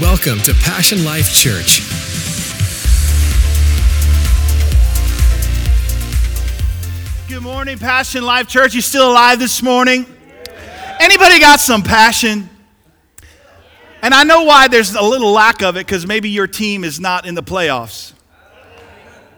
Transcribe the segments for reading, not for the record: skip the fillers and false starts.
Welcome to Passion Life Church. Good morning, Passion Life Church. You still alive this morning? Anybody got some passion? And I know why there's a little lack of it, because maybe your team is not in the playoffs.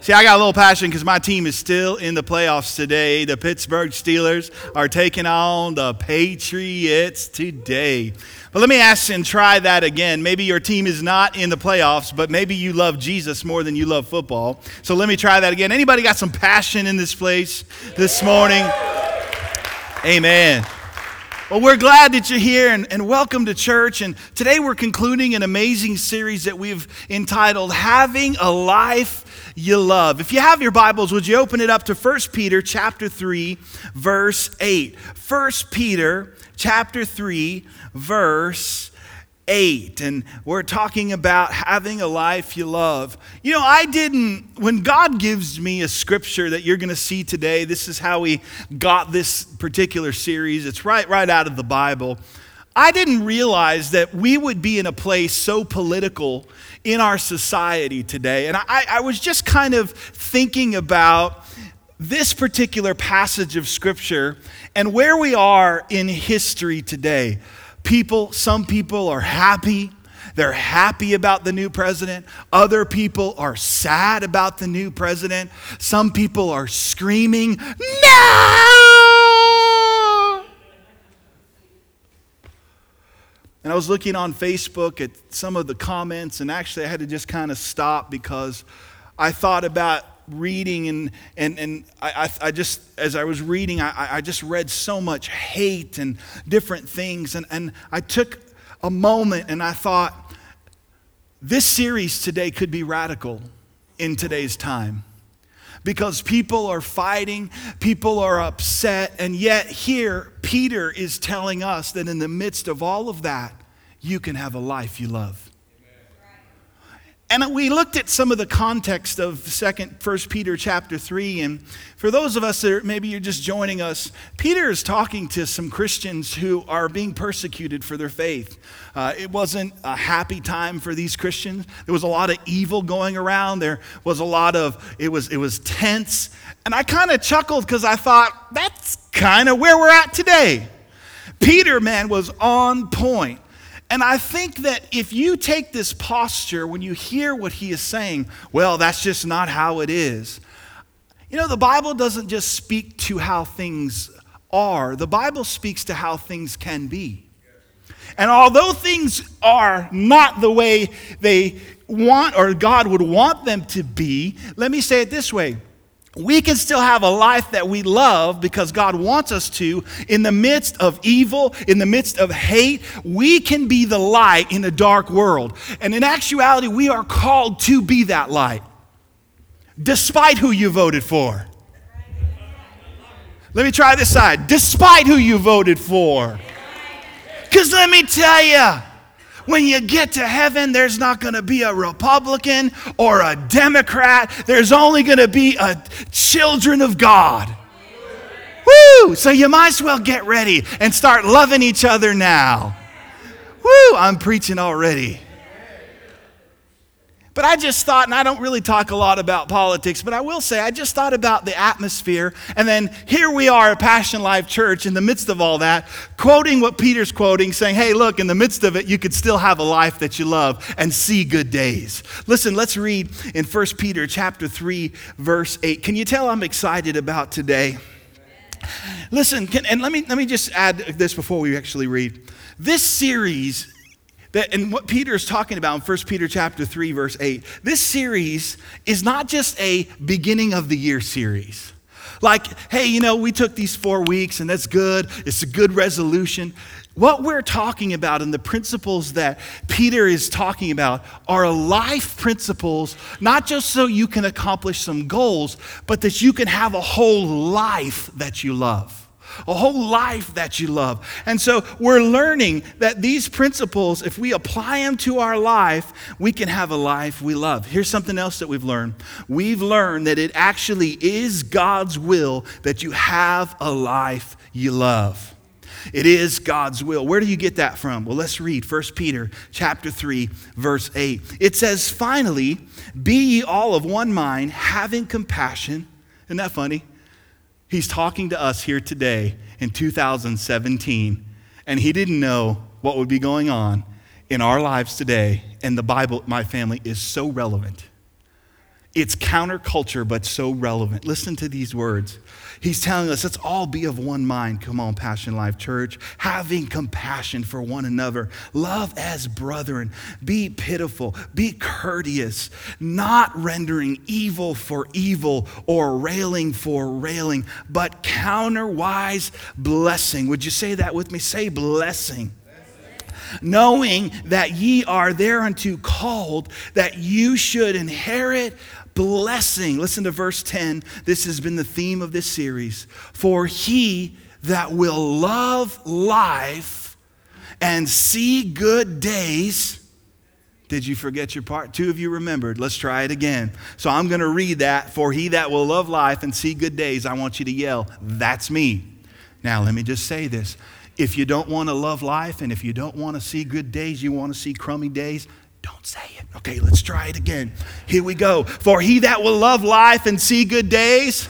See, I got a little passion because my team is still in the playoffs today. The Pittsburgh Steelers are taking on the Patriots today. But let me ask and try that again. Maybe your team is not in the playoffs, but maybe you love Jesus more than you love football. So let me try that again. Anybody got some passion in this place this morning? Amen. Well, we're glad that you're here and welcome to church. And today we're concluding an amazing series that we've entitled, Having a Life You Love. If you have your Bibles, would you open it up to 1 Peter chapter 3, verse 8. 1 Peter chapter 3, verse 8. And we're talking about having a life you love. You know, when God gives me a scripture that you're going to see today, this is how we got this particular series. It's right out of the Bible. I didn't realize that we would be in a place so political in our society today. And I was just kind of thinking about this particular passage of scripture and where we are in history today. Some people are happy. They're happy about the new president. Other people are sad about the new president. Some people are screaming, no! And I was looking on Facebook at some of the comments, and actually I had to just kind of stop because I thought about reading and I just read so much hate and different things, and I took a moment and I thought, this series today could be radical in today's time, because people are fighting, people are upset, and yet here Peter is telling us that in the midst of all of that, you can have a life you love. And we looked at some of the context of 1 Peter chapter 3, and for those of us that maybe you're just joining us, Peter is talking to some Christians who are being persecuted for their faith. It wasn't a happy time for these Christians. There was a lot of evil going around. It was tense. And I kind of chuckled because I thought, that's kind of where we're at today. Peter, man, was on point. And I think that if you take this posture when you hear what he is saying, well, that's just not how it is. You know, the Bible doesn't just speak to how things are. The Bible speaks to how things can be. And although things are not the way they want or God would want them to be, let me say it this way. We can still have a life that we love because God wants us to. In the midst of evil, in the midst of hate, we can be the light in a dark world. And in actuality, we are called to be that light, despite who you voted for. Let me try this side. Despite who you voted for. Because let me tell you, when you get to heaven, there's not going to be a Republican or a Democrat. There's only going to be a children of God. Woo! So you might as well get ready and start loving each other now. Woo! I'm preaching already. But I just thought, and I don't really talk a lot about politics, but I will say, I just thought about the atmosphere, and then here we are at Passion Life Church in the midst of all that, quoting what Peter's quoting, saying, hey, look, in the midst of it, you could still have a life that you love and see good days. Listen, let's read in 1 Peter chapter 3, verse 8. Can you tell I'm excited about today? Listen, let me just add this before we actually read. This series, and what Peter is talking about in 1 Peter chapter 3, verse 8, this series is not just a beginning of the year series. Like, hey, you know, we took these 4 weeks and that's good. It's a good resolution. What we're talking about and the principles that Peter is talking about are life principles, not just so you can accomplish some goals, but that you can have a whole life that you love. A whole life that you love. And so we're learning that these principles, if we apply them to our life, we can have a life we love. Here's something else that we've learned. We've learned that it actually is God's will that you have a life you love. It is God's will. Where do you get that from? Well, let's read 1 Peter chapter 3, verse 8. It says, "Finally, be ye all of one mind, having compassion." Isn't that funny? He's talking to us here today in 2017, and he didn't know what would be going on in our lives today. And the Bible, my family, is so relevant. It's counterculture, but so relevant. Listen to these words. He's telling us, let's all be of one mind. Come on, Passion Life Church. Having compassion for one another. Love as brethren. Be pitiful. Be courteous. Not rendering evil for evil or railing for railing, but counterwise blessing. Would you say that with me? Say blessing. Knowing that ye are thereunto called, that you should inherit blessing. Listen to verse 10. This has been the theme of this series. For he that will love life and see good days. Did you forget your part? Two of you remembered. Let's try it again. So I'm going to read that. For he that will love life and see good days. I want you to yell, that's me. Now let me just say this. If you don't want to love life and if you don't want to see good days, you want to see crummy days, don't say it. Okay, let's try it again. Here we go. For he that will love life and see good days,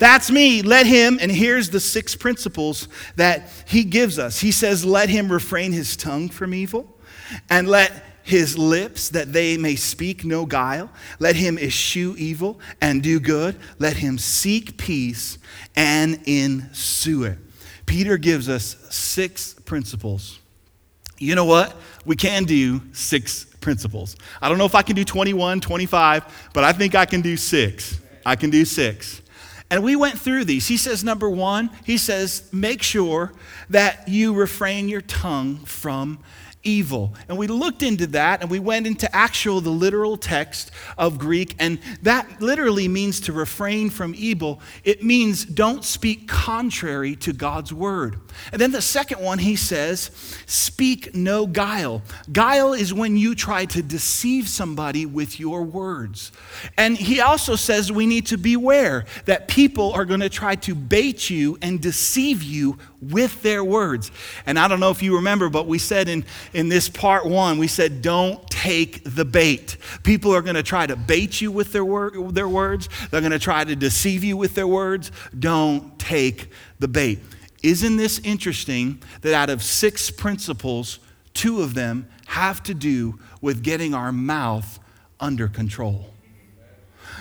that's me. Let him, and here's the 6 principles that he gives us. He says, let him refrain his tongue from evil, and let his lips, that they may speak no guile. Let him eschew evil and do good. Let him seek peace and ensue it. Peter gives us 6 principles. You know what? We can do 6 principles. I don't know if I can do 21, 25, but I think I can do 6. I can do 6. And we went through these. He says, number 1, he says, make sure that you refrain your tongue from evil. And we looked into that and we went into the literal text of Greek, and that literally means to refrain from evil. It means don't speak contrary to God's word. And then the second one, he says, speak no guile. Guile is when you try to deceive somebody with your words. And he also says we need to beware that people are going to try to bait you and deceive you with their words. And I don't know if you remember, but we said in this part 1, we said, don't take the bait. People are going to try to bait you with their words. They're going to try to deceive you with their words. Don't take the bait. Isn't this interesting that out of 6 principles, 2 of them have to do with getting our mouth under control?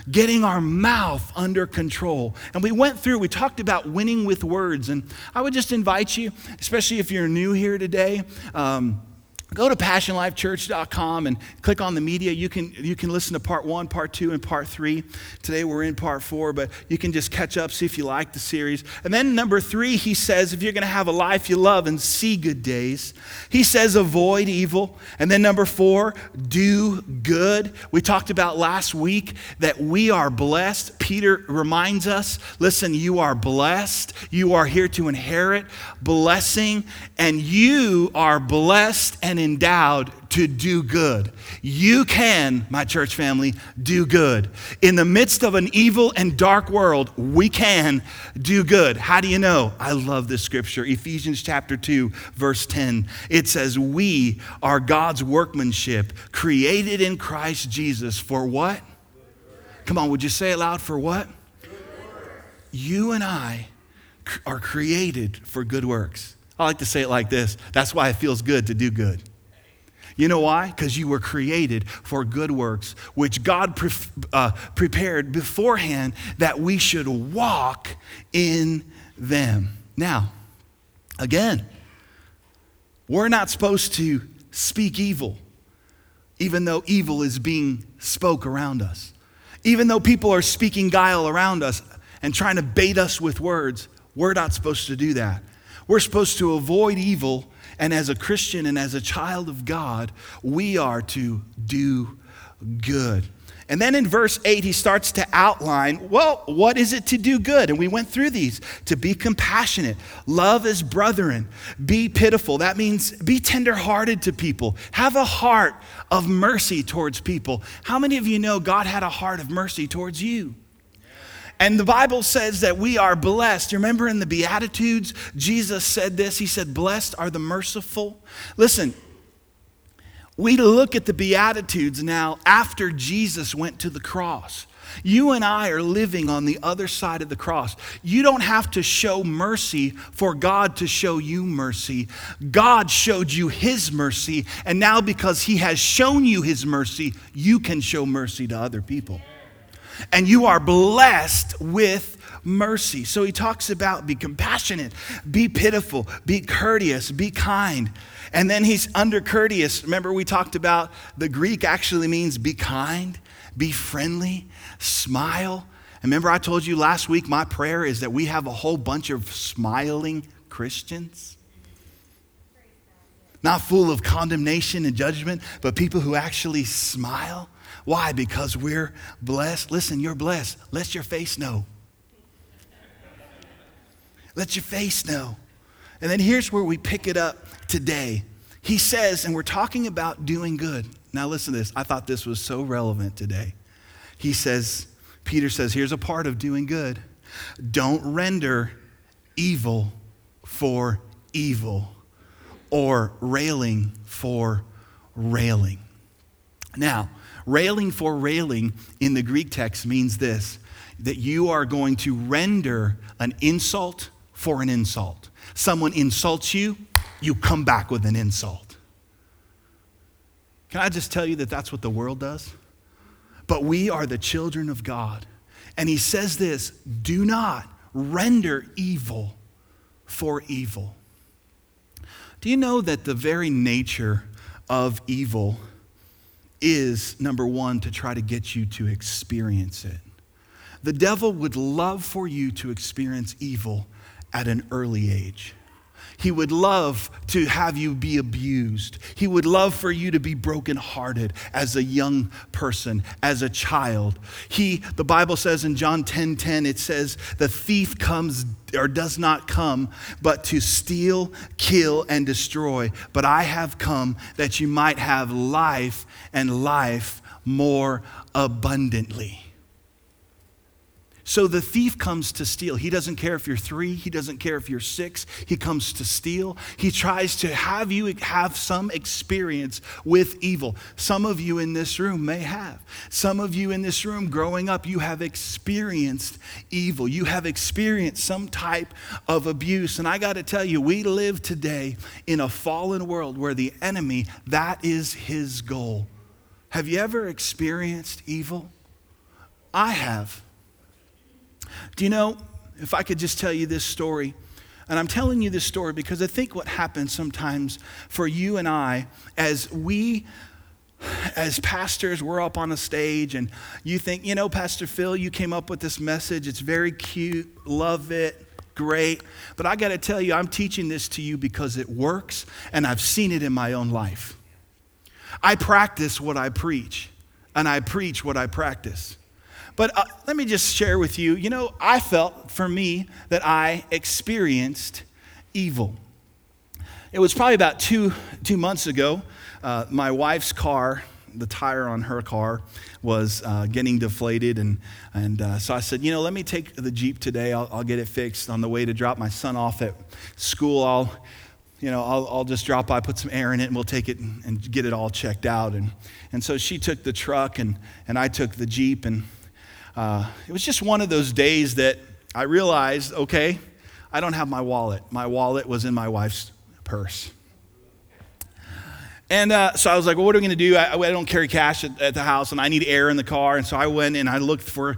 Getting our mouth under control. And we talked about winning with words. And I would just invite you, especially if you're new here today, go to passionlifechurch.com and click on the media. You can listen to part 1, part 2, and part 3. Today we're in part 4, but you can just catch up, see if you like the series. And then number 3, he says, if you're going to have a life you love and see good days, he says avoid evil. And then number 4, do good. We talked about last week that we are blessed. Peter reminds us, listen, you are blessed. You are here to inherit blessing, and you are blessed and endowed to do good. You can, my church family, do good. In the midst of an evil and dark world, we can do good. How do you know? I love this scripture. Ephesians chapter 2, verse 10. It says, we are God's workmanship, created in Christ Jesus for what? Come on, would you say it loud, for what? You and I are created for good works. I like to say it like this. That's why it feels good to do good. You know why? Because you were created for good works, which God prepared beforehand that we should walk in them. Now, again, we're not supposed to speak evil, even though evil is being spoke around us. Even though people are speaking guile around us and trying to bait us with words, we're not supposed to do that. We're supposed to avoid evil, and as a Christian and as a child of God, we are to do good. And then in verse 8, he starts to outline, well, what is it to do good? And we went through these. To be compassionate, love as brethren, be pitiful. That means be tenderhearted to people. Have a heart of mercy towards people. How many of you know God had a heart of mercy towards you? And the Bible says that we are blessed. You remember in the Beatitudes, Jesus said this. He said, blessed are the merciful. Listen, we look at the Beatitudes now after Jesus went to the cross. You and I are living on the other side of the cross. You don't have to show mercy for God to show you mercy. God showed you his mercy, and now because he has shown you his mercy, you can show mercy to other people. And you are blessed with mercy. So he talks about be compassionate, be pitiful, be courteous, be kind. And then he's under courteous. Remember we talked about the Greek actually means be kind, be friendly, smile. And remember I told you last week my prayer is that we have a whole bunch of smiling Christians. Not full of condemnation and judgment, but people who actually smile. Why? Because we're blessed. Listen, you're blessed. Let your face know. Let your face know. And then here's where we pick it up today. He says, and we're talking about doing good. Now listen to this. I thought this was so relevant today. He says, Peter says, here's a part of doing good. Don't render evil for evil or railing for railing. Now, railing for railing in the Greek text means this, that you are going to render an insult for an insult. Someone insults you, you come back with an insult. Can I just tell you that that's what the world does? But we are the children of God. And he says this, do not render evil for evil. Do you know that the very nature of evil is, number one, to try to get you to experience it. The devil would love for you to experience evil at an early age. He would love to have you be abused. He would love for you to be brokenhearted as a young person, as a child. The Bible says in John 10:10, it says, the thief comes or does not come, but to steal, kill, and destroy. But I have come that you might have life and life more abundantly. So the thief comes to steal. He doesn't care if you're 3. He doesn't care if you're 6. He comes to steal. He tries to have you have some experience with evil. Some of you in this room may have. Some of you in this room growing up, you have experienced evil. You have experienced some type of abuse. And I got to tell you, we live today in a fallen world where the enemy, that is his goal. Have you ever experienced evil? I have. Do you know, if I could just tell you this story, and I'm telling you this story because I think what happens sometimes for you and I, as pastors, we're up on a stage and you think, you know, Pastor Phil, you came up with this message. It's very cute. Love it. Great. But I got to tell you, I'm teaching this to you because it works and I've seen it in my own life. I practice what I preach and I preach what I practice. But let me just share with you, you know, I felt for me that I experienced evil. It was probably about two months ago. My wife's car, the tire on her car was getting deflated. And so I said, you know, let me take the Jeep today. I'll get it fixed. On the way to drop my son off at school, I'll just drop by, put some air in it, and we'll take it and get it all checked out. And so she took the truck and I took the Jeep. And it was just one of those days that I realized, okay, I don't have my wallet. My wallet was in my wife's purse. And so I was like, well, what are we going to do? I don't carry cash at the house, and I need air in the car. And so I went and I looked for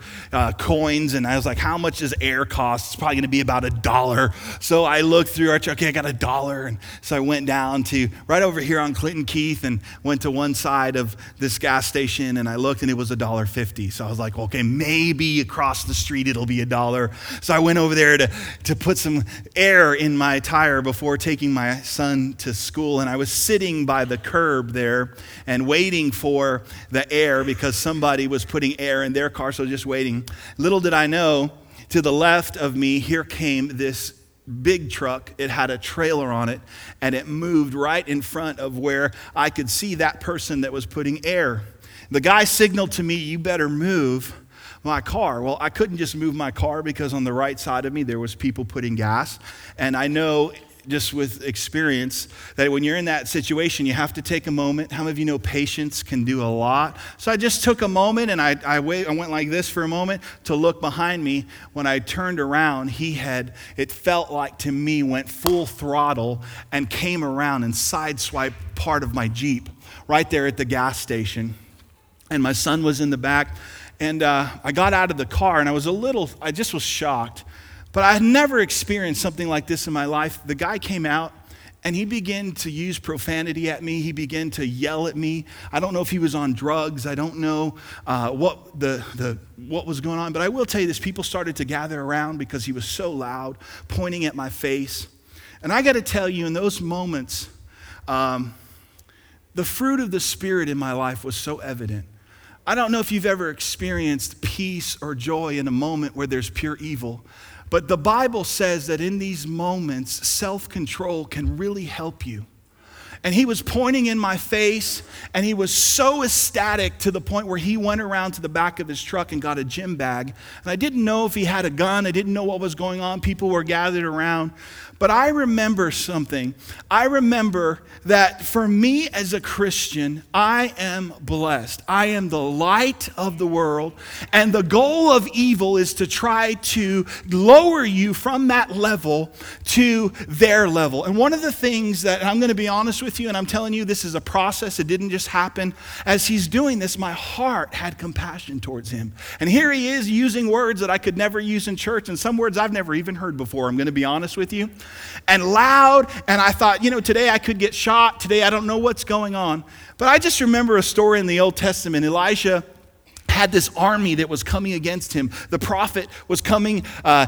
coins, and I was like, how much does air cost? It's probably going to be about $1. So I looked through, okay, I got $1. And so I went down to right over here on Clinton Keith and went to one side of this gas station, and I looked, and it was $1.50. So I was like, okay, maybe across the street it'll be $1. So I went over there to put some air in my tire before taking my son to school, and I was sitting by the curb there and waiting for the air because somebody was putting air in their car, so just waiting. Little did I know, to the left of me, here came this big truck. It had a trailer on it, and it moved right in front of where I could see that person that was putting air. The guy signaled to me, you better move. my car. Well, I couldn't just move my car because on the right side of me, there was people putting gas. And I know just with experience that when you're in that situation, you have to take a moment. How many of you know patience can do a lot? So I just took a moment and I went like this for a moment to look behind me. When I turned around, it felt like to me, went full throttle and came around and sideswiped part of my Jeep right there at the gas station. And my son was in the back. And I got out of the car and I just was shocked. But I had never experienced something like this in my life. The guy came out and he began to use profanity at me. He began to yell at me. I don't know if he was on drugs. I don't know what was going on. But I will tell you this, people started to gather around because he was so loud, pointing at my face. And I got to tell you, in those moments, the fruit of the Spirit in my life was so evident. I don't know if you've ever experienced peace or joy in a moment where there's pure evil. But the Bible says that in these moments, self-control can really help you. And he was pointing in my face, and he was so ecstatic to the point where he went around to the back of his truck and got a gym bag. And I didn't know if he had a gun. I didn't know what was going on. People were gathered around. But I remember something. I remember that for me as a Christian, I am blessed. I am the light of the world. And the goal of evil is to try to lower you from that level to their level. And one of the things that, and I'm going to be honest with you, and I'm telling you, this is a process. It didn't just happen. As he's doing this, my heart had compassion towards him. And here he is using words that I could never use in church, and some words I've never even heard before, I'm going to be honest with you. And loud, and I thought, today I could get shot. Today I don't know what's going on. But I just remember a story in the Old Testament. Elisha had this army that was coming against him. The prophet was coming.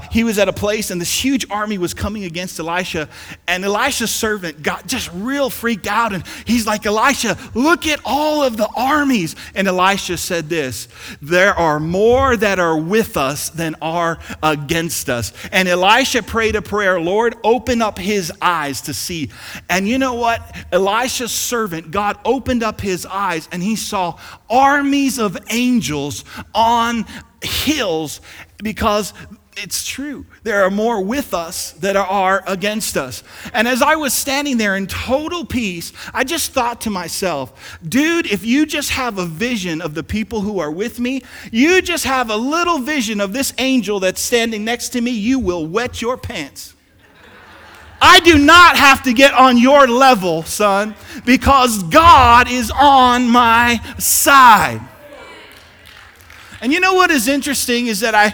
He was at a place, and this huge army was coming against Elisha. And Elisha's servant got just real freaked out. And he's like, "Elisha, look at all of the armies." And Elisha said this, "There are more that are with us than are against us." And Elisha prayed a prayer, "Lord, open up his eyes to see." And you know what? Elisha's servant, God opened up his eyes, and he saw armies of angels on hills, because it's true. There are more with us than are against us. And as I was standing there in total peace, I just thought to myself, dude, if you just have a vision of the people who are with me, you just have a little vision of this angel that's standing next to me, you will wet your pants. I do not have to get on your level, son, because God is on my side. And you know what is interesting is that I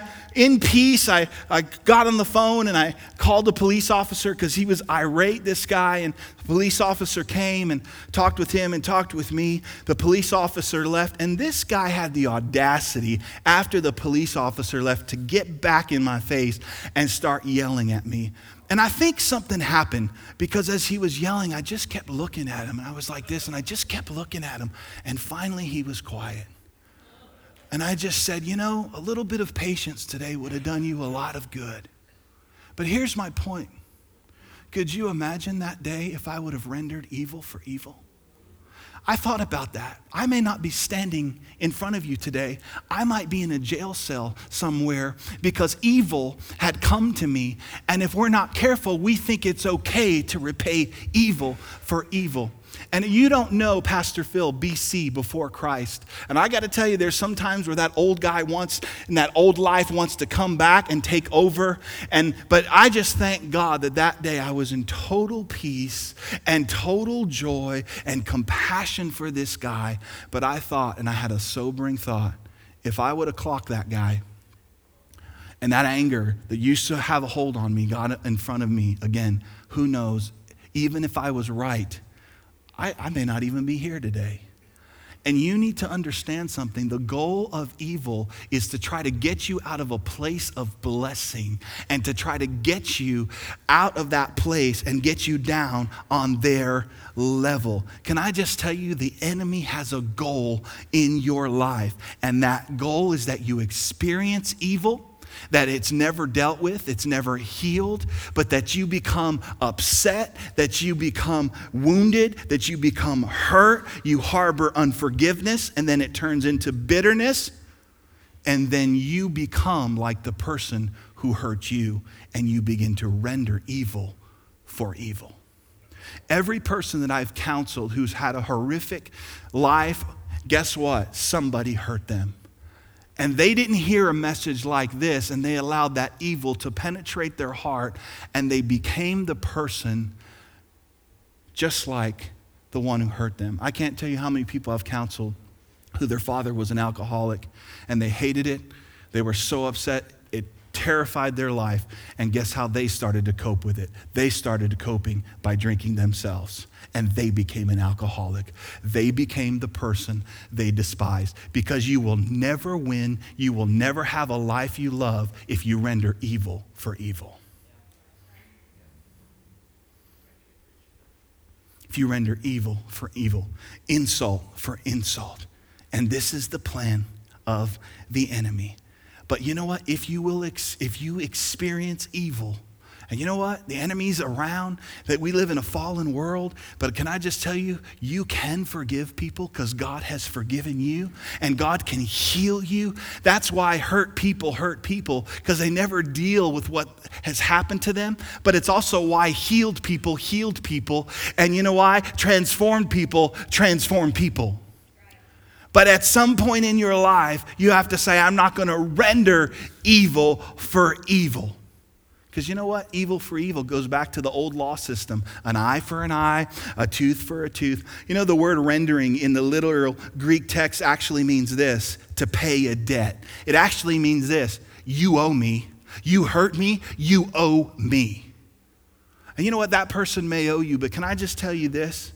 got on the phone and I called the police officer because he was irate, this guy. And the police officer came and talked with him and talked with me. The police officer left. And this guy had the audacity after the police officer left to get back in my face and start yelling at me. And I think something happened, because as he was yelling, I just kept looking at him. And I was like this, and I just kept looking at him. And finally, he was quiet. And I just said, a little bit of patience today would have done you a lot of good. But here's my point. Could you imagine that day if I would have rendered evil for evil? I thought about that. I may not be standing in front of you today. I might be in a jail cell somewhere because evil had come to me. And if we're not careful, we think it's okay to repay evil for evil. And you don't know Pastor Phil, BC, before Christ. And I got to tell you, there's some times where that old guy and that old life wants to come back and take over. But I just thank God that day I was in total peace and total joy and compassion for this guy. But I thought, and I had a sobering thought, if I would have clocked that guy and that anger that used to have a hold on me got in front of me again, who knows, even if I was right, I may not even be here today. And you need to understand something. The goal of evil is to try to get you out of a place of blessing and to try to get you out of that place and get you down on their level. Can I just tell you, the enemy has a goal in your life, and that goal is that you experience evil, that it's never dealt with, it's never healed, but that you become upset, that you become wounded, that you become hurt, you harbor unforgiveness, and then it turns into bitterness, And then you become like the person who hurt you, and you begin to render evil for evil. Every person that I've counseled who's had a horrific life, guess what? Somebody hurt them. And they didn't hear a message like this, and they allowed that evil to penetrate their heart, and they became the person just like the one who hurt them. I can't tell you how many people I've counseled who their father was an alcoholic, and they hated it. They were so upset, it terrified their life. And guess how they started to cope with it? They started coping by drinking themselves, and they became an alcoholic. They became the person they despised, because you will never win. You will never have a life you love if you render evil for evil. If you render evil for evil, insult for insult. And this is the plan of the enemy. But you know what? If you experience evil, and you know what? The enemy's around, that we live in a fallen world. But can I just tell you, you can forgive people because God has forgiven you, and God can heal you. That's why hurt people, because they never deal with what has happened to them. But it's also why healed people. And you know why? Transformed people transform people. But at some point in your life, you have to say, I'm not going to render evil for evil. Because you know what? Evil for evil goes back to the old law system. An eye for an eye, a tooth for a tooth. You know, the word rendering in the literal Greek text actually means this: to pay a debt. It actually means this: you owe me. You hurt me. You owe me. And you know what? That person may owe you, but can I just tell you this?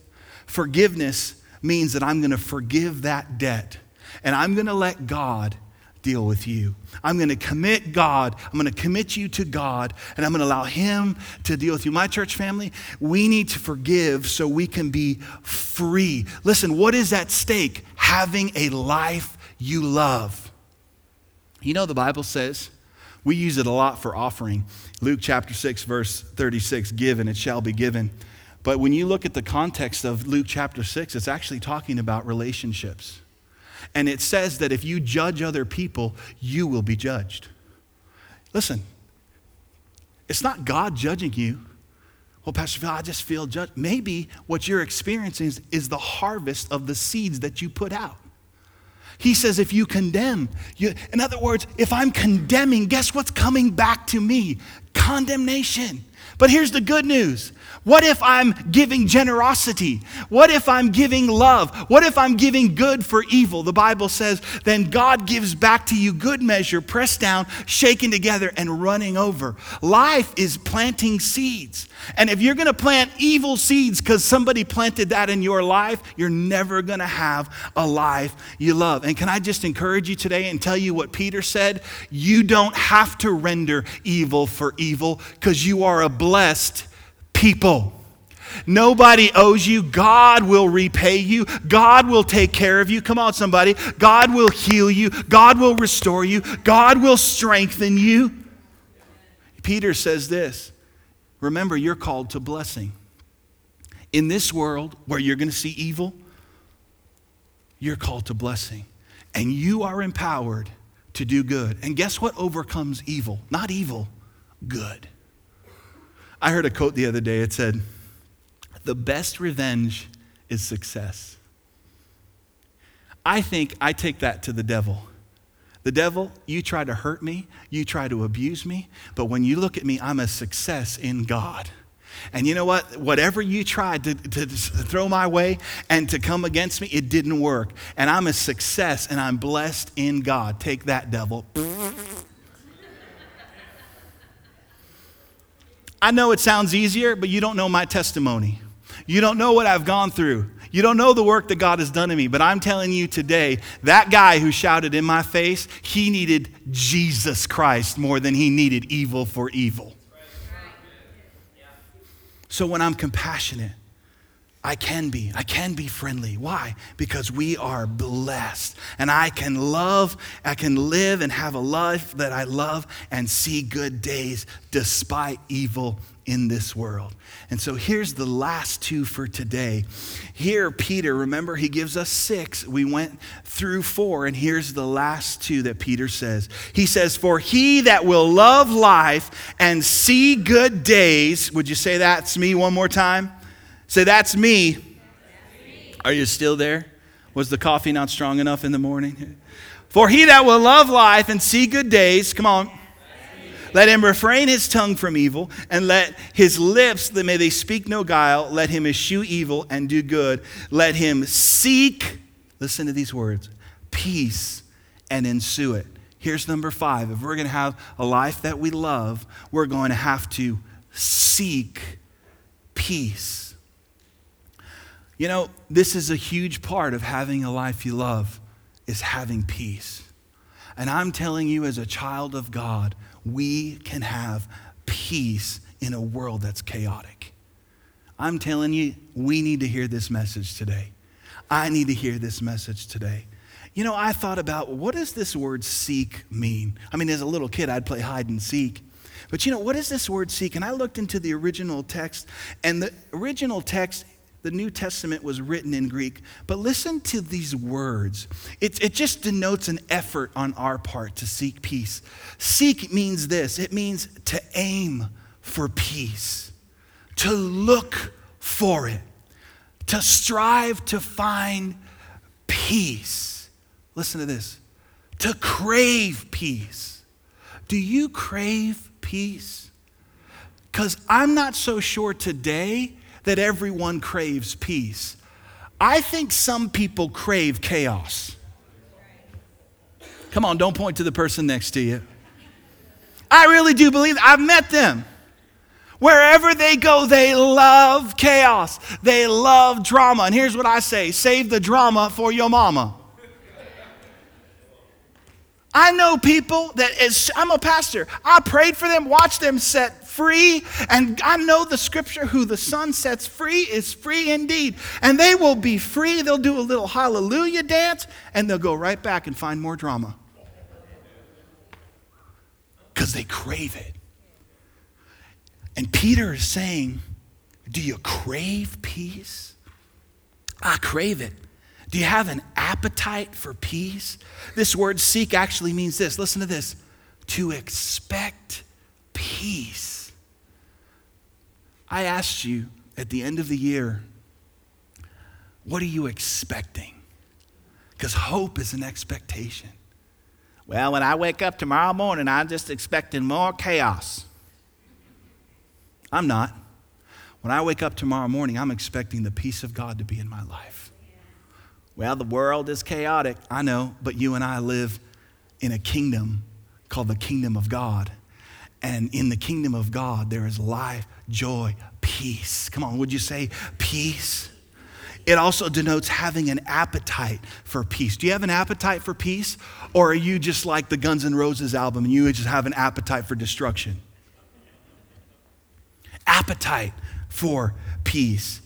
Forgiveness means that I'm going to forgive that debt, and I'm going to let God deal with you. I'm going to commit God. I'm going to commit you to God, and I'm going to allow him to deal with you. My church family, we need to forgive so we can be free. Listen, what is at stake? Having a life you love. You know, the Bible says, we use it a lot for offering. Luke chapter 6, verse 36, give and it shall be given. But when you look at the context of Luke chapter 6, it's actually talking about relationships. And it says that if you judge other people, you will be judged. Listen, it's not God judging you. Well, Pastor Phil, I just feel judged. Maybe what you're experiencing is the harvest of the seeds that you put out. He says if you condemn, in other words, if I'm condemning, guess what's coming back to me? Condemnation. But here's the good news. What if I'm giving generosity? What if I'm giving love? What if I'm giving good for evil? The Bible says, then God gives back to you good measure, pressed down, shaken together, and running over. Life is planting seeds. And if you're going to plant evil seeds because somebody planted that in your life, you're never going to have a life you love. And can I just encourage you today and tell you what Peter said? You don't have to render evil for evil, because you are a blessed people. Nobody owes you. God will repay you. God will take care of you. Come on, somebody. God will heal you. God will restore you. God will strengthen you. Peter says this: remember, you're called to blessing. In this world where you're going to see evil, you're called to blessing. And you are empowered to do good. And guess what overcomes evil? Not evil, good. I heard a quote the other day. It said, the best revenge is success. I think I take that to the devil. The devil, you try to hurt me, you try to abuse me, but when you look at me, I'm a success in God. And you know what? Whatever you tried to throw my way and to come against me, it didn't work. And I'm a success, and I'm blessed in God. Take that, devil. I know it sounds easier, but you don't know my testimony. You don't know what I've gone through. You don't know the work that God has done to me. But I'm telling you today, that guy who shouted in my face, he needed Jesus Christ more than he needed evil for evil. So when I'm compassionate, I can be friendly. Why? Because we are blessed. And I can love, I can live and have a life that I love and see good days despite evil in this world. And so here's the last two for today. Here, Peter, remember, he gives us 6. We went through 4, and here's the last 2 that Peter says. He says, for he that will love life and see good days. Would you say that's me one more time? Say, that's me. That's me. Are you still there? Was the coffee not strong enough in the morning? For he that will love life and see good days, come on. Let him refrain his tongue from evil, and let his lips, that may they speak no guile. Let him eschew evil and do good. Let him seek, listen to these words, peace and ensue it. Here's number 5. If we're going to have a life that we love, we're going to have to seek peace. You know, this is a huge part of having a life you love, is having peace. And I'm telling you, as a child of God, we can have peace in a world that's chaotic. I'm telling you, we need to hear this message today. I need to hear this message today. You know, I thought about, what does this word seek mean? I mean, as a little kid, I'd play hide and seek. But you know, what is this word seek? And I looked into the original text, and the original text, the New Testament, was written in Greek. But listen to these words. It just denotes an effort on our part to seek peace. Seek means this. It means to aim for peace, to look for it, to strive to find peace. Listen to this. To crave peace. Do you crave peace? Because I'm not so sure today that everyone craves peace. I think some people crave chaos. Come on, don't point to the person next to you. I really do believe, I've met them. Wherever they go, they love chaos. They love drama. And here's what I say, save the drama for your mama. I know people that, as I'm a pastor, I prayed for them, watched them set free, and I know the scripture, who the Son sets free is free indeed. And they will be free. They'll do a little hallelujah dance, and they'll go right back and find more drama. Because they crave it. And Peter is saying, do you crave peace? I crave it. Do you have an appetite for peace? This word seek actually means this. Listen to this. To expect peace. I asked you at the end of the year, what are you expecting? Because hope is an expectation. Well, when I wake up tomorrow morning, I'm just expecting more chaos. I'm not. When I wake up tomorrow morning, I'm expecting the peace of God to be in my life. Well, the world is chaotic. I know, but you and I live in a kingdom called the kingdom of God. And in the kingdom of God, there is life, joy, peace. Come on, would you say peace? It also denotes having an appetite for peace. Do you have an appetite for peace? Or are you just like the Guns N' Roses album and you just have an appetite for destruction? Appetite for peace.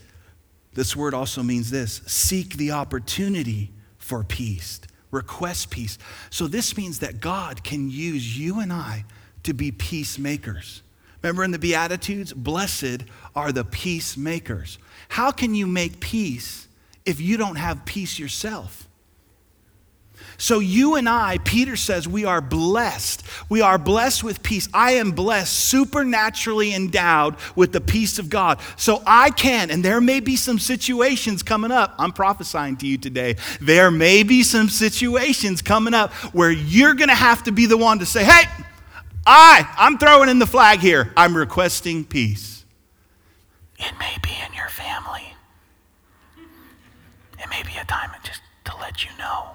This word also means this, seek the opportunity for peace, request peace. So this means that God can use you and I to be peacemakers. Remember in the Beatitudes, blessed are the peacemakers. How can you make peace if you don't have peace yourself? So you and I, Peter says, we are blessed. We are blessed with peace. I am blessed, supernaturally endowed with the peace of God. So I can, and there may be some situations coming up. I'm prophesying to you today. There may be some situations coming up where you're going to have to be the one to say, hey, I'm throwing in the flag here. I'm requesting peace. It may be in your family. It may be a time just to let you know.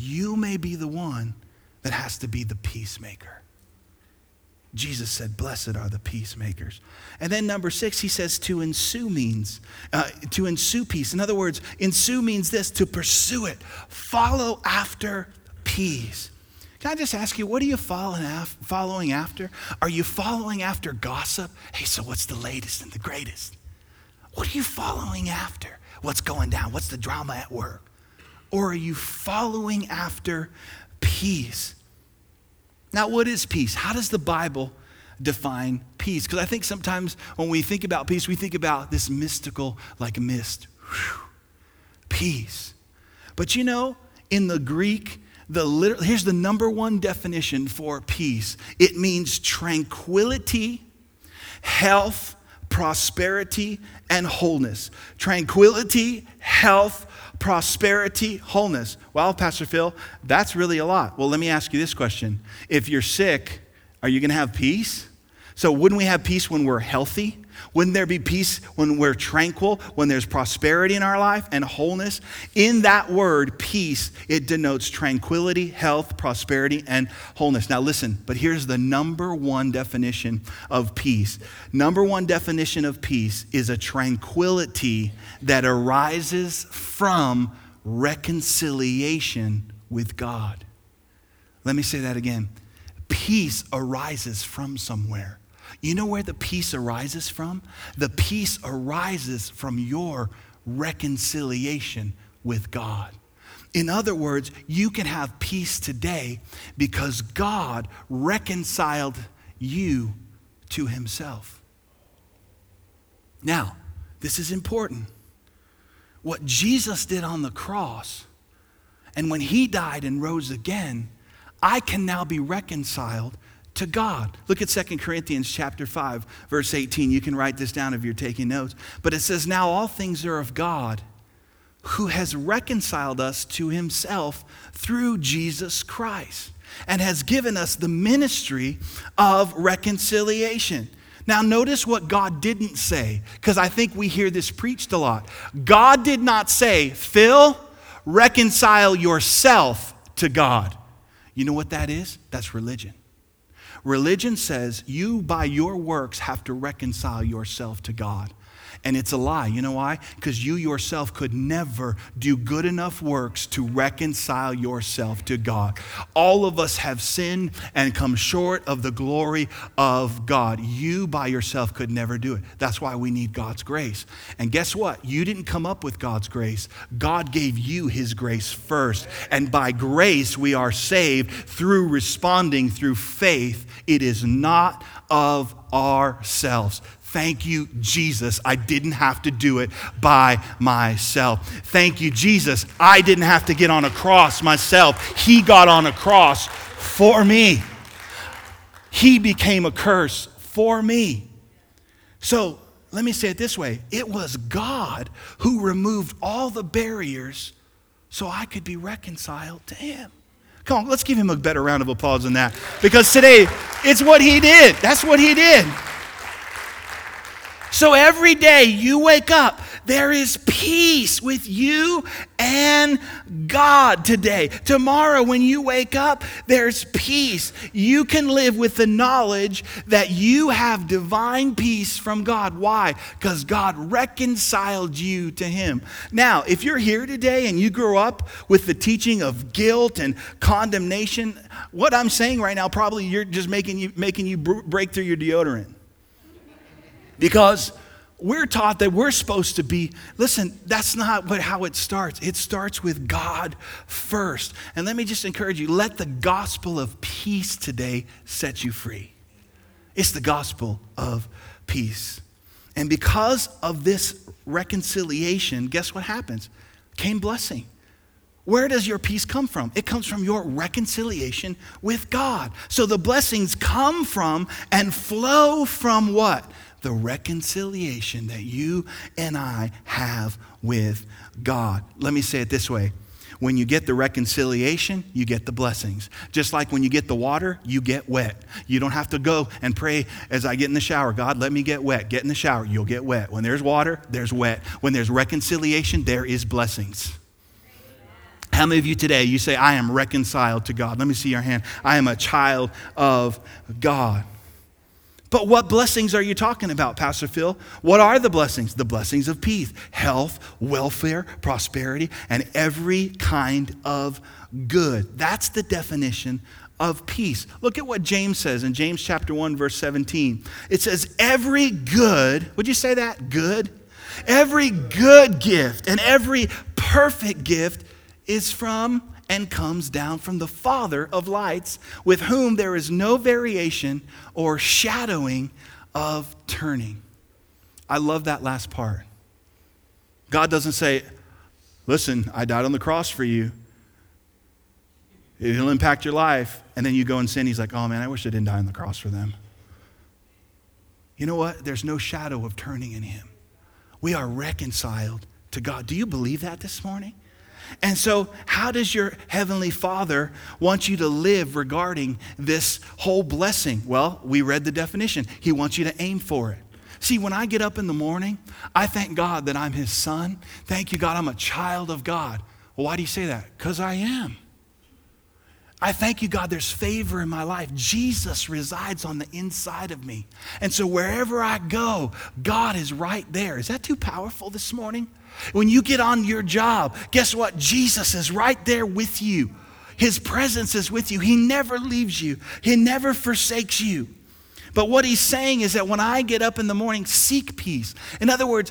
You may be the one that has to be the peacemaker. Jesus said, blessed are the peacemakers. And then number 6, he says to ensue means, to ensue peace. In other words, ensue means this, to pursue it. Follow after peace. Can I just ask you, what are you following after? Are you following after gossip? Hey, so what's the latest and the greatest? What are you following after? What's going down? What's the drama at work? Or are you following after peace? Now, what is peace? How does the Bible define peace? Because I think sometimes when we think about peace, we think about this mystical, like mist. Whew, peace. But you know, in the Greek, here's the number one definition for peace. It means tranquility, health, prosperity, and wholeness. Tranquility, health, prosperity, wholeness. Well, Pastor Phil, that's really a lot. Well, let me ask you this question. If you're sick, are you going to have peace? So wouldn't we have peace when we're healthy? Wouldn't there be peace when we're tranquil, when there's prosperity in our life and wholeness? In that word, peace, it denotes tranquility, health, prosperity, and wholeness. Now listen, but here's the number one definition of peace. Number one definition of peace is a tranquility that arises from reconciliation with God. Let me say that again. Peace arises from somewhere. You know where the peace arises from? The peace arises from your reconciliation with God. In other words, you can have peace today because God reconciled you to himself. Now, this is important. What Jesus did on the cross, and when he died and rose again, I can now be reconciled to God. Look at 2 Corinthians chapter 5, verse 18. You can write this down if you're taking notes. But it says, now all things are of God, who has reconciled us to himself through Jesus Christ and has given us the ministry of reconciliation. Now notice what God didn't say, because I think we hear this preached a lot. God did not say, Phil, reconcile yourself to God. You know what that is? That's religion. Religion says you, by your works, have to reconcile yourself to God. And it's a lie. You know why? Because you yourself could never do good enough works to reconcile yourself to God. All of us have sinned and come short of the glory of God. You by yourself could never do it. That's why we need God's grace. And guess what? You didn't come up with God's grace. God gave you his grace first. And by grace, we are saved through responding through faith. It is not of ourselves. Thank you, Jesus. I didn't have to do it by myself. Thank you, Jesus. I didn't have to get on a cross myself. He got on a cross for me. He became a curse for me. So let me say it this way. It was God who removed all the barriers so I could be reconciled to him. Come on, let's give him a better round of applause than that. Because today, it's what he did. That's what he did. So every day you wake up, there is peace with you and God today. Tomorrow when you wake up, there's peace. You can live with the knowledge that you have divine peace from God. Why? Because God reconciled you to him. Now, if you're here today and you grew up with the teaching of guilt and condemnation, what I'm saying right now, probably you're just making you break through your deodorant. Because we're taught that we're supposed to be, listen, that's not how it starts. It starts with God first. And let me just encourage you, let the gospel of peace today set you free. It's the gospel of peace. And because of this reconciliation, guess what happens? Came blessing. Where does your peace come from? It comes from your reconciliation with God. So the blessings come from and flow from what? The reconciliation that you and I have with God. Let me say it this way. When you get the reconciliation, you get the blessings. Just like when you get the water, you get wet. You don't have to go and pray as I get in the shower, God, let me get wet. Get in the shower, you'll get wet. When there's water, there's wet. When there's reconciliation, there is blessings. How many of you today, you say, I am reconciled to God? Let me see your hand. I am a child of God. But what blessings are you talking about, Pastor Phil? What are the blessings? The blessings of peace, health, welfare, prosperity, and every kind of good. That's the definition of peace. Look at what James says in James chapter 1, verse 17. It says, every good, would you say that? Good? Every good gift and every perfect gift is from and comes down from the Father of lights, with whom there is no variation or shadowing of turning. I love that last part. God doesn't say, listen, I died on the cross for you. It'll impact your life. And then you go and sin. He's like, oh man, I wish I didn't die on the cross for them. You know what? There's no shadow of turning in him. We are reconciled to God. Do you believe that this morning? And so how does your heavenly Father want you to live regarding this whole blessing? Well, we read the definition. He wants you to aim for it. See, when I get up in the morning, I thank God that I'm his son. Thank you, God, I'm a child of God. Well, why do you say that? Because I am. I thank you, God, there's favor in my life. Jesus resides on the inside of me. And so wherever I go, God is right there. Is that too powerful this morning? When you get on your job, guess what? Jesus is right there with you. His presence is with you. He never leaves you. He never forsakes you. But what he's saying is that when I get up in the morning, seek peace. In other words,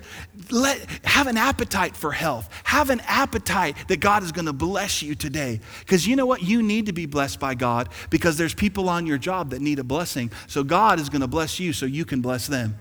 have an appetite for health. Have an appetite that God is going to bless you today. Because you know what? You need to be blessed by God, because there's people on your job that need a blessing. So God is going to bless you so you can bless them.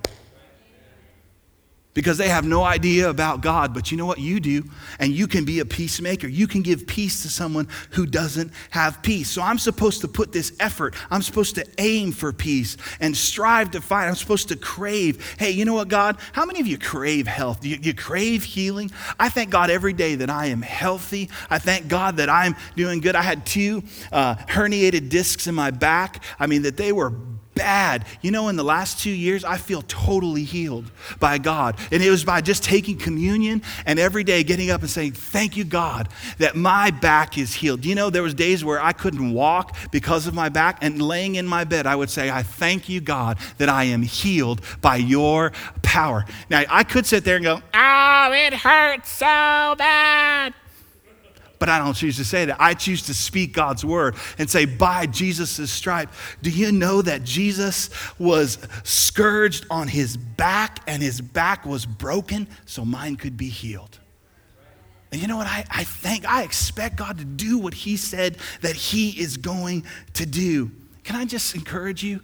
Because they have no idea about God, but you know what? You do, and you can be a peacemaker. You can give peace to someone who doesn't have peace. So I'm supposed to put this effort. I'm supposed to aim for peace and strive to find. I'm supposed to crave. Hey, you know what, God? How many of you crave health? Do you crave healing? I thank God every day that I am healthy. I thank God that I'm doing good. I had two herniated discs in my back. I mean, that they were bad. You know, in the last 2 years, I feel totally healed by God. And it was by just taking communion and every day getting up and saying, thank you, God, that my back is healed. You know, there was days where I couldn't walk because of my back, and laying in my bed, I would say, I thank you, God, that I am healed by your power. Now, I could sit there and go, oh, it hurts so bad. But I don't choose to say that. I choose to speak God's word and say, by Jesus' stripes. Do you know that Jesus was scourged on his back, and his back was broken so mine could be healed? And you know what? I expect God to do what he said that he is going to do. Can I just encourage you?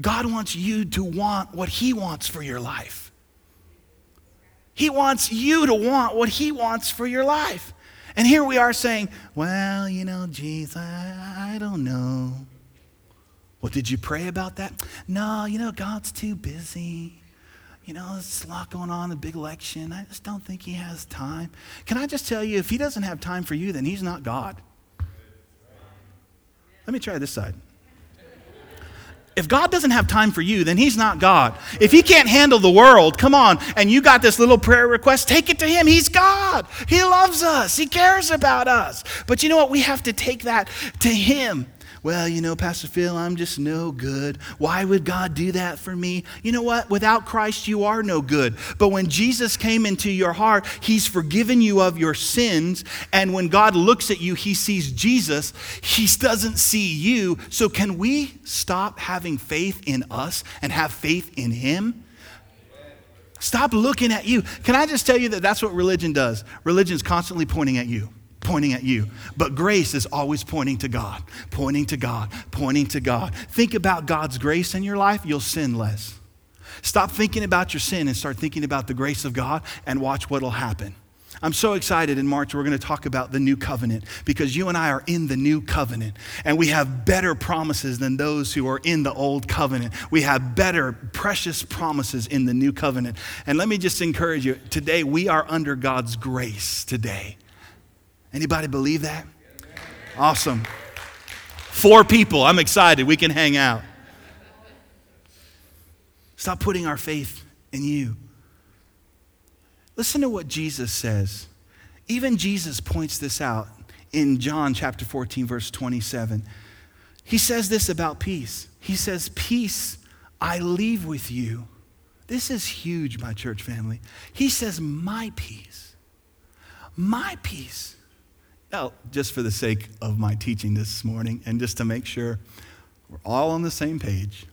God wants you to want what he wants for your life. He wants you to want what he wants for your life. And here we are saying, well, you know, geez, I don't know. Well, did you pray about that? No, you know, God's too busy. You know, there's a lot going on, the big election. I just don't think he has time. Can I just tell you, if he doesn't have time for you, then he's not God. Let me try this side. If God doesn't have time for you, then he's not God. If he can't handle the world, come on, and you got this little prayer request, take it to him. He's God. He loves us. He cares about us. But you know what? We have to take that to him. Well, you know, Pastor Phil, I'm just no good. Why would God do that for me? You know what? Without Christ, you are no good. But when Jesus came into your heart, he's forgiven you of your sins. And when God looks at you, he sees Jesus. He doesn't see you. So can we stop having faith in us and have faith in him? Stop looking at you. Can I just tell you that that's what religion does? Religion's constantly pointing at you. But grace is always pointing to God. Think about God's grace in your life, you'll sin less. Stop thinking about your sin and start thinking about the grace of God, and watch what'll happen. I'm so excited. In March, we're going to talk about the new covenant, because you and I are in the new covenant, and we have better promises than those who are in the old covenant. We have better, precious promises in the new covenant. And let me just encourage you, today we are under God's grace today. Anybody believe that? Awesome. 4 people. I'm excited. We can hang out. Stop putting our faith in you. Listen to what Jesus says. Even Jesus points this out in John chapter 14, verse 27. He says this about peace. He says, peace I leave with you. This is huge, my church family. He says, my peace. My peace. Now, just for the sake of my teaching this morning, and just to make sure we're all on the same page,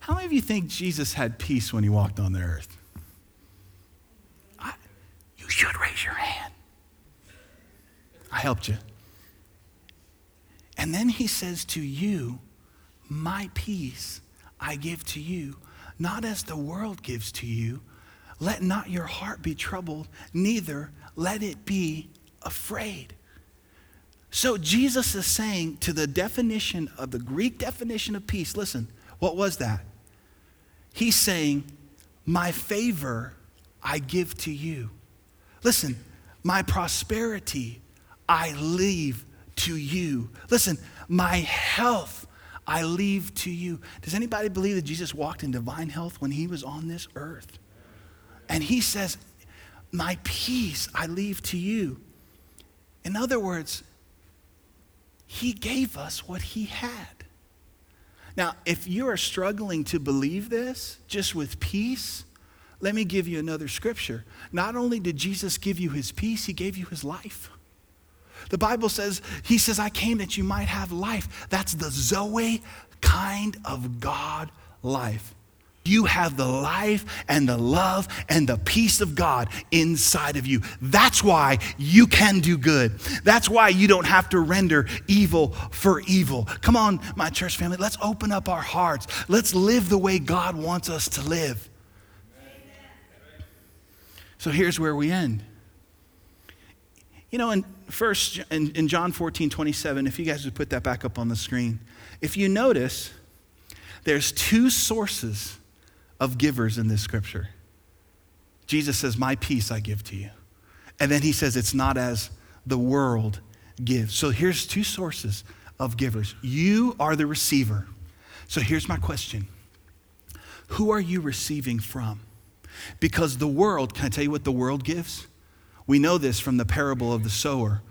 how many of you think Jesus had peace when he walked on the earth? helped you. And then he says to you, my peace I give to you, not as the world gives to you. Let not your heart be troubled, neither let it be afraid. So Jesus is saying to the definition of the Greek definition of peace, listen, what was that? He's saying, my favor I give to you. Listen, my prosperity I leave to you. Listen, my health I leave to you. Does anybody believe that Jesus walked in divine health when he was on this earth? And he says, my peace I leave to you. In other words, he gave us what he had. Now, if you are struggling to believe this just with peace, let me give you another scripture. Not only did Jesus give you his peace, he gave you his life. The Bible says, he says, I came that you might have life. That's the Zoe kind of God life. You have the life and the love and the peace of God inside of you. That's why you can do good. That's why you don't have to render evil for evil. Come on, my church family, let's open up our hearts. Let's live the way God wants us to live. Amen. So here's where we end. You know, in John 14:27, if you guys would put that back up on the screen. If you notice, there's two sources of givers in this scripture. Jesus says, my peace I give to you. And then he says, it's not as the world gives. So here's two sources of givers. You are the receiver. So here's my question. Who are you receiving from? Because the world, can I tell you what the world gives? We know this from the parable of the sower.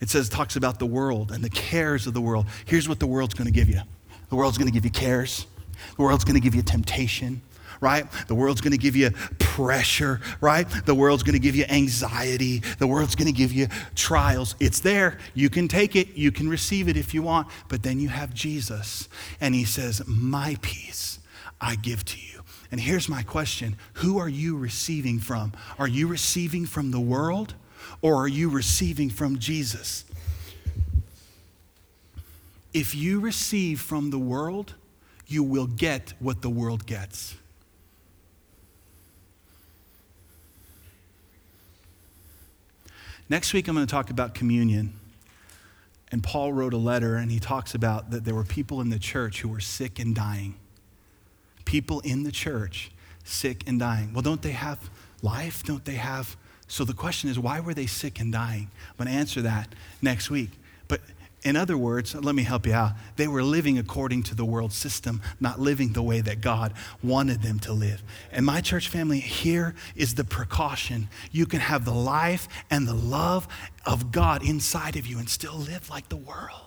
It says, talks about the world and the cares of the world. Here's what the world's gonna give you. The world's gonna give you cares. The world's gonna give you temptation, right? The world's gonna give you pressure, right? The world's gonna give you anxiety. The world's gonna give you trials. It's there, you can take it, you can receive it if you want, but then you have Jesus and he says, my peace I give to you. And here's my question, who are you receiving from? Are you receiving from the world or are you receiving from Jesus? If you receive from the world, you will get what the world gets. Next week, I'm going to talk about communion. And Paul wrote a letter and he talks about that there were people in the church who were sick and dying. People in the church, sick and dying. Well, don't they have life? Don't they have? So the question is, why were they sick and dying? I'm going to answer that next week. But in other words, let me help you out. They were living according to the world system, not living the way that God wanted them to live. And my church family, here is the precaution. You can have the life and the love of God inside of you and still live like the world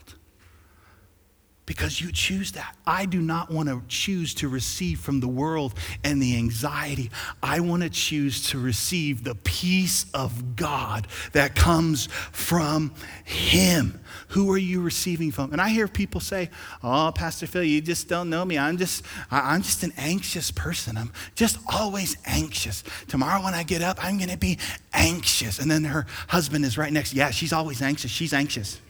because you choose that. I do not want to choose to receive from the world and the anxiety. I want to choose to receive the peace of God that comes from him. Who are you receiving from? And I hear people say, oh, Pastor Phil, you just don't know me. I'm just an anxious person. I'm just always anxious. Tomorrow when I get up, I'm going to be anxious. And then her husband is right next. Yeah, she's always anxious. She's anxious.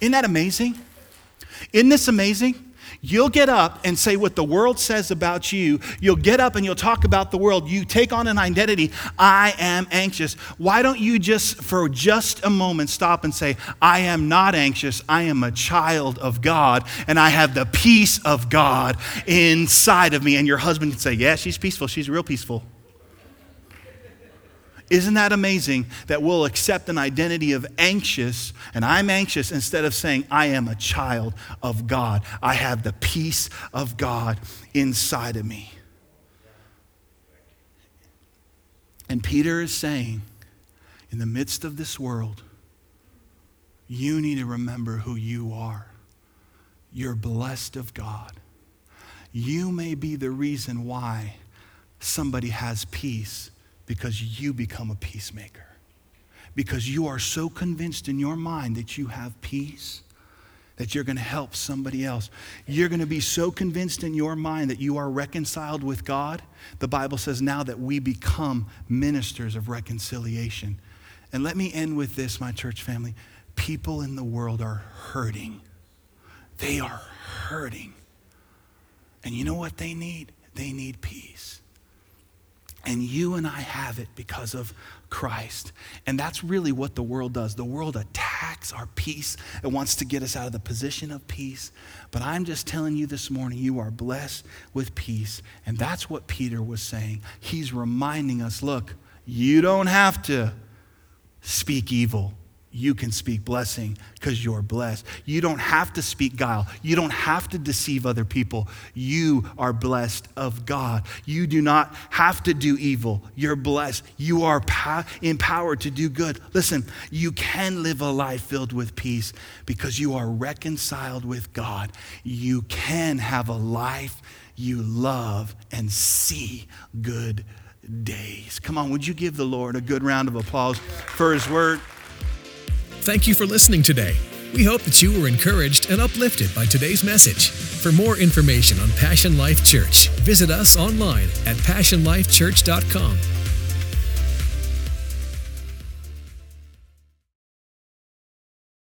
Isn't that amazing? Isn't this amazing? You'll get up and say what the world says about you. You'll get up and you'll talk about the world. You take on an identity. I am anxious. Why don't you just for just a moment stop and say, I am not anxious. I am a child of God and I have the peace of God inside of me. And your husband can say, yeah, she's peaceful. She's real peaceful. Isn't that amazing that we'll accept an identity of anxious and I'm anxious instead of saying I am a child of God. I have the peace of God inside of me. And Peter is saying in the midst of this world, you need to remember who you are. You're blessed of God. You may be the reason why somebody has peace. Because you become a peacemaker. Because you are so convinced in your mind that you have peace, that you're going to help somebody else. You're going to be so convinced in your mind that you are reconciled with God. The Bible says now that we become ministers of reconciliation. And let me end with this, my church family. People in the world are hurting. They are hurting. And you know what they need? They need peace. And you and I have it because of Christ. And that's really what the world does. The world attacks our peace. It wants to get us out of the position of peace. But I'm just telling you this morning, you are blessed with peace. And that's what Peter was saying. He's reminding us, look, you don't have to speak evil. You can speak blessing because you're blessed. You don't have to speak guile. You don't have to deceive other people. You are blessed of God. You do not have to do evil. You're blessed. You are empowered to do good. Listen, you can live a life filled with peace because you are reconciled with God. You can have a life you love and see good days. Come on, would you give the Lord a good round of applause for his word? Thank you for listening today. We hope that you were encouraged and uplifted by today's message. For more information on Passion Life Church, visit us online at passionlifechurch.com.